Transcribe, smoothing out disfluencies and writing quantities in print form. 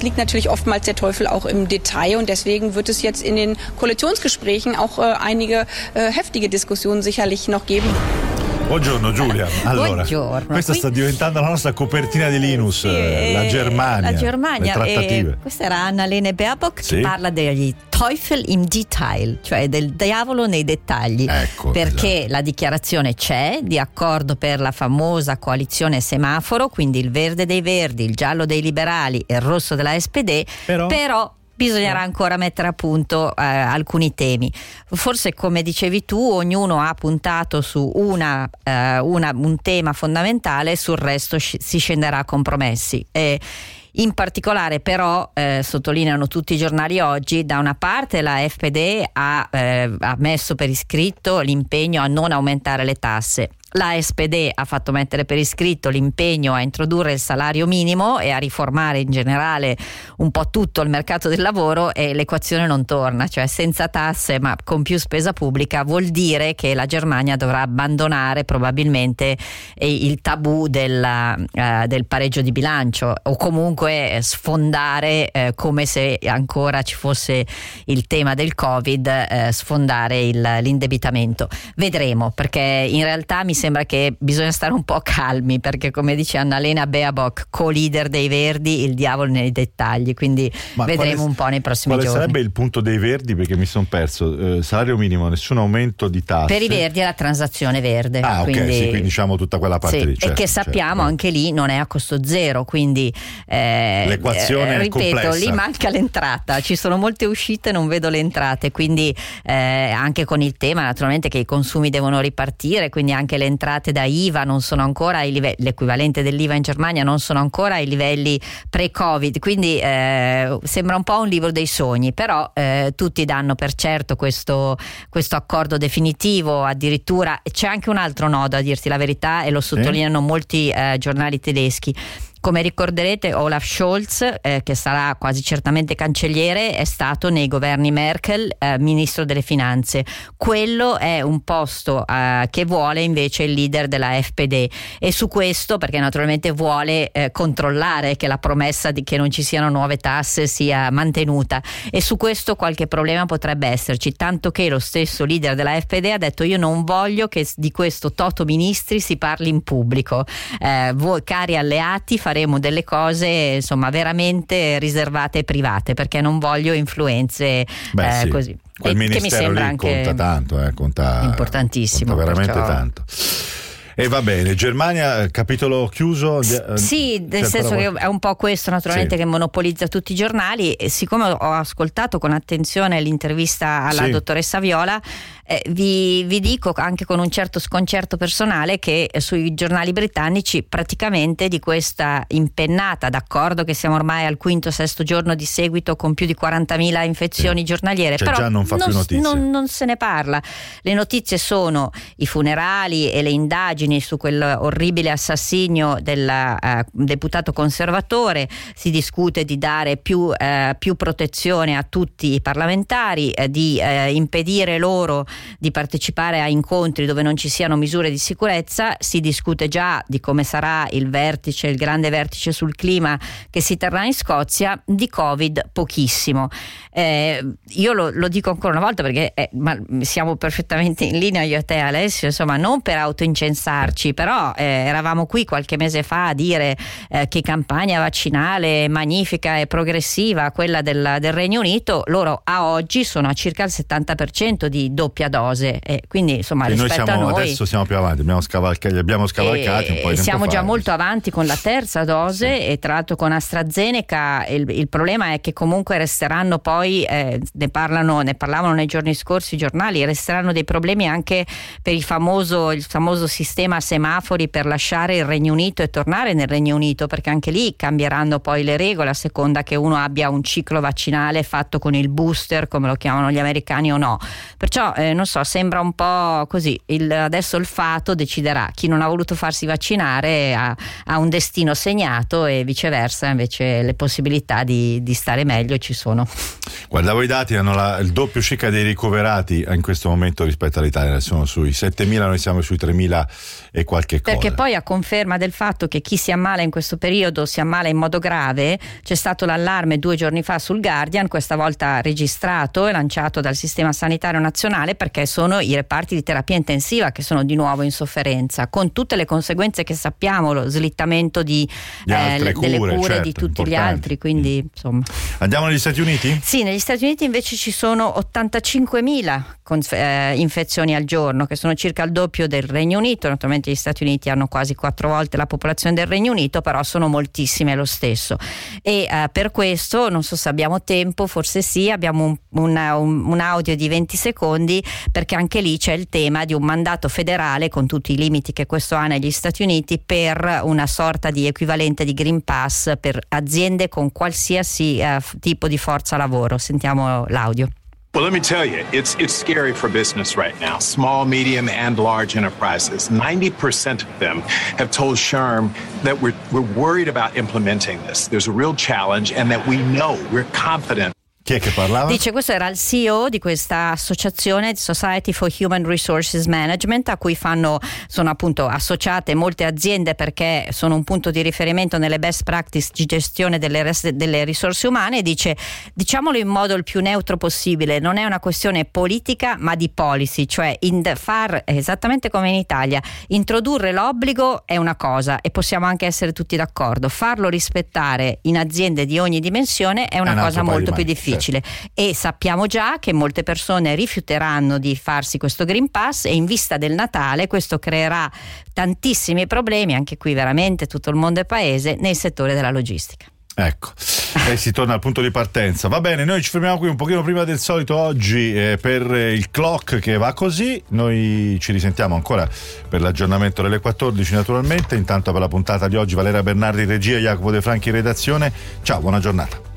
es liegt natürlich oftmals der Teufel auch im Detail und deswegen wird es jetzt in den Koalitionsgesprächen auch einige heftige Diskussionen sicherlich noch geben. Buongiorno Giulia, allora, buongiorno. Questa sta diventando la nostra copertina di Linus, la Germania, le trattative. Questa era Annalena Baerbock che parla degli Teufel im Detail, cioè del diavolo nei dettagli, ecco, perché esatto. La dichiarazione c'è di accordo per la famosa coalizione semaforo, quindi il verde dei verdi, il giallo dei liberali e il rosso della SPD, però bisognerà ancora mettere a punto alcuni temi. Forse, come dicevi tu, ognuno ha puntato su un tema fondamentale, sul resto si scenderà a compromessi. In particolare però, sottolineano tutti i giornali oggi, da una parte la FPD ha messo per iscritto l'impegno a non aumentare le tasse. La SPD ha fatto mettere per iscritto l'impegno a introdurre il salario minimo e a riformare in generale un po' tutto il mercato del lavoro, e l'equazione non torna, cioè senza tasse ma con più spesa pubblica vuol dire che la Germania dovrà abbandonare probabilmente il tabù del pareggio di bilancio, o comunque sfondare, come se ancora ci fosse il tema del Covid, sfondare l'indebitamento. Vedremo, perché in realtà mi sembra che bisogna stare un po' calmi, perché come dice Annalena Baerbock, co-leader dei Verdi, il diavolo nei dettagli, quindi vedremo un po' nei prossimi giorni. Quale sarebbe il punto dei Verdi? Perché mi sono perso. Salario minimo, nessun aumento di tasse. Per i Verdi è la transazione verde. Ah, quindi, ok, sì, quindi diciamo tutta quella parte lì. Certo, e che sappiamo anche lì non è a costo zero, quindi l'equazione è complessa. Lì manca l'entrata, ci sono molte uscite, non vedo le entrate, quindi anche con il tema naturalmente che i consumi devono ripartire, quindi anche le entrate da IVA non sono ancora ai livelli, l'equivalente dell'IVA in Germania non sono ancora ai livelli pre-Covid, quindi sembra un po' un libro dei sogni, però tutti danno per certo questo accordo definitivo. Addirittura c'è anche un altro nodo, a dirti la verità, e lo sottolineano molti giornali tedeschi. Come ricorderete, Olaf Scholz, che sarà quasi certamente cancelliere, è stato nei governi Merkel ministro delle finanze. Quello è un posto che vuole invece il leader della FPD, e su questo, perché naturalmente vuole controllare che la promessa di che non ci siano nuove tasse sia mantenuta, e su questo qualche problema potrebbe esserci, tanto che lo stesso leader della FPD ha detto: io non voglio che di questo toto ministri si parli in pubblico, voi cari alleati faremo delle cose insomma veramente riservate e private, perché non voglio influenze così. Quel ministero che mi sembra lì anche conta tanto, conta importantissimo, conta veramente tanto. E va bene, Germania, capitolo chiuso? Sì, nel senso che è un po' questo naturalmente che monopolizza tutti i giornali, e siccome ho ascoltato con attenzione l'intervista alla dottoressa Viola, vi dico anche con un certo sconcerto personale che sui giornali britannici praticamente di questa impennata d'accordo, che siamo ormai al quinto, sesto giorno di seguito con più di 40.000 infezioni giornaliere, però già non fa più notizie. Non se ne parla. Le notizie sono i funerali e le indagini su quell'orribile assassinio del deputato conservatore. Si discute di dare più protezione a tutti i parlamentari, di impedire loro di partecipare a incontri dove non ci siano misure di sicurezza. Si discute già di come sarà il grande vertice sul clima che si terrà in Scozia. Di Covid pochissimo. Io lo dico ancora una volta, perché siamo perfettamente in linea io e te, Alessio, insomma, non per autoincensare, però eravamo qui qualche mese fa a dire che campagna vaccinale magnifica e progressiva quella del Regno Unito. Loro a oggi sono a circa il 70% di doppia dose, quindi insomma rispetto a noi adesso siamo più avanti, li abbiamo scavalcati un po', siamo già molto avanti con la terza dose e tra l'altro con AstraZeneca il problema è che comunque resteranno poi, ne parlavano nei giorni scorsi i giornali, resteranno dei problemi anche per il famoso sistema a semafori per lasciare il Regno Unito e tornare nel Regno Unito, perché anche lì cambieranno poi le regole a seconda che uno abbia un ciclo vaccinale fatto con il booster, come lo chiamano gli americani, o no. Perciò non so, sembra un po' così, adesso il fato deciderà. Chi non ha voluto farsi vaccinare ha un destino segnato, e viceversa invece le possibilità di stare meglio ci sono. Guardavo i dati, hanno il doppio circa dei ricoverati in questo momento rispetto all'Italia, sono sui 7.000, noi siamo sui 3.000 e qualche cosa. Perché poi a conferma del fatto che chi si ammala in questo periodo si ammala in modo grave, c'è stato l'allarme 2 giorni fa sul Guardian, questa volta registrato e lanciato dal Sistema Sanitario Nazionale, perché sono i reparti di terapia intensiva che sono di nuovo in sofferenza, con tutte le conseguenze che sappiamo, lo slittamento delle cure, certo, di tutti gli altri, quindi insomma. Andiamo negli Stati Uniti? Sì, negli Stati Uniti invece ci sono 85.000 infezioni al giorno, che sono circa il doppio del Regno Unito. Naturalmente gli Stati Uniti hanno quasi 4 volte la popolazione del Regno Unito, però sono moltissime lo stesso, e per questo, non so se abbiamo tempo, forse sì, abbiamo un audio di 20 secondi perché anche lì c'è il tema di un mandato federale, con tutti i limiti che questo ha negli Stati Uniti, per una sorta di equivalente di Green Pass per aziende con qualsiasi tipo di forza lavoro. Sentiamo l'audio. Well, let me tell you, it's scary for business right now. Small, medium, and large enterprises, 90% of them have told SHRM that we're worried about implementing this. There's a real challenge, and that we know, we're confident. Chi è che parlava? Dice, questo era il CEO di questa associazione, Society for Human Resources Management, a cui sono appunto associate molte aziende perché sono un punto di riferimento nelle best practice di gestione delle risorse umane, e dice, diciamolo in modo il più neutro possibile, non è una questione politica ma di policy, cioè far esattamente come in Italia, introdurre l'obbligo è una cosa e possiamo anche essere tutti d'accordo, farlo rispettare in aziende di ogni dimensione è una cosa molto più difficile. E sappiamo già che molte persone rifiuteranno di farsi questo Green Pass, e in vista del Natale questo creerà tantissimi problemi, anche qui veramente tutto il mondo e paese, nel settore della logistica. Ecco, e si torna al punto di partenza. Va bene, noi ci fermiamo qui un pochino prima del solito oggi per il clock che va così. Noi ci risentiamo ancora per l'aggiornamento delle 14 naturalmente. Intanto per la puntata di oggi Valeria Bernardi, regia, Jacopo De Franchi, redazione. Ciao, buona giornata.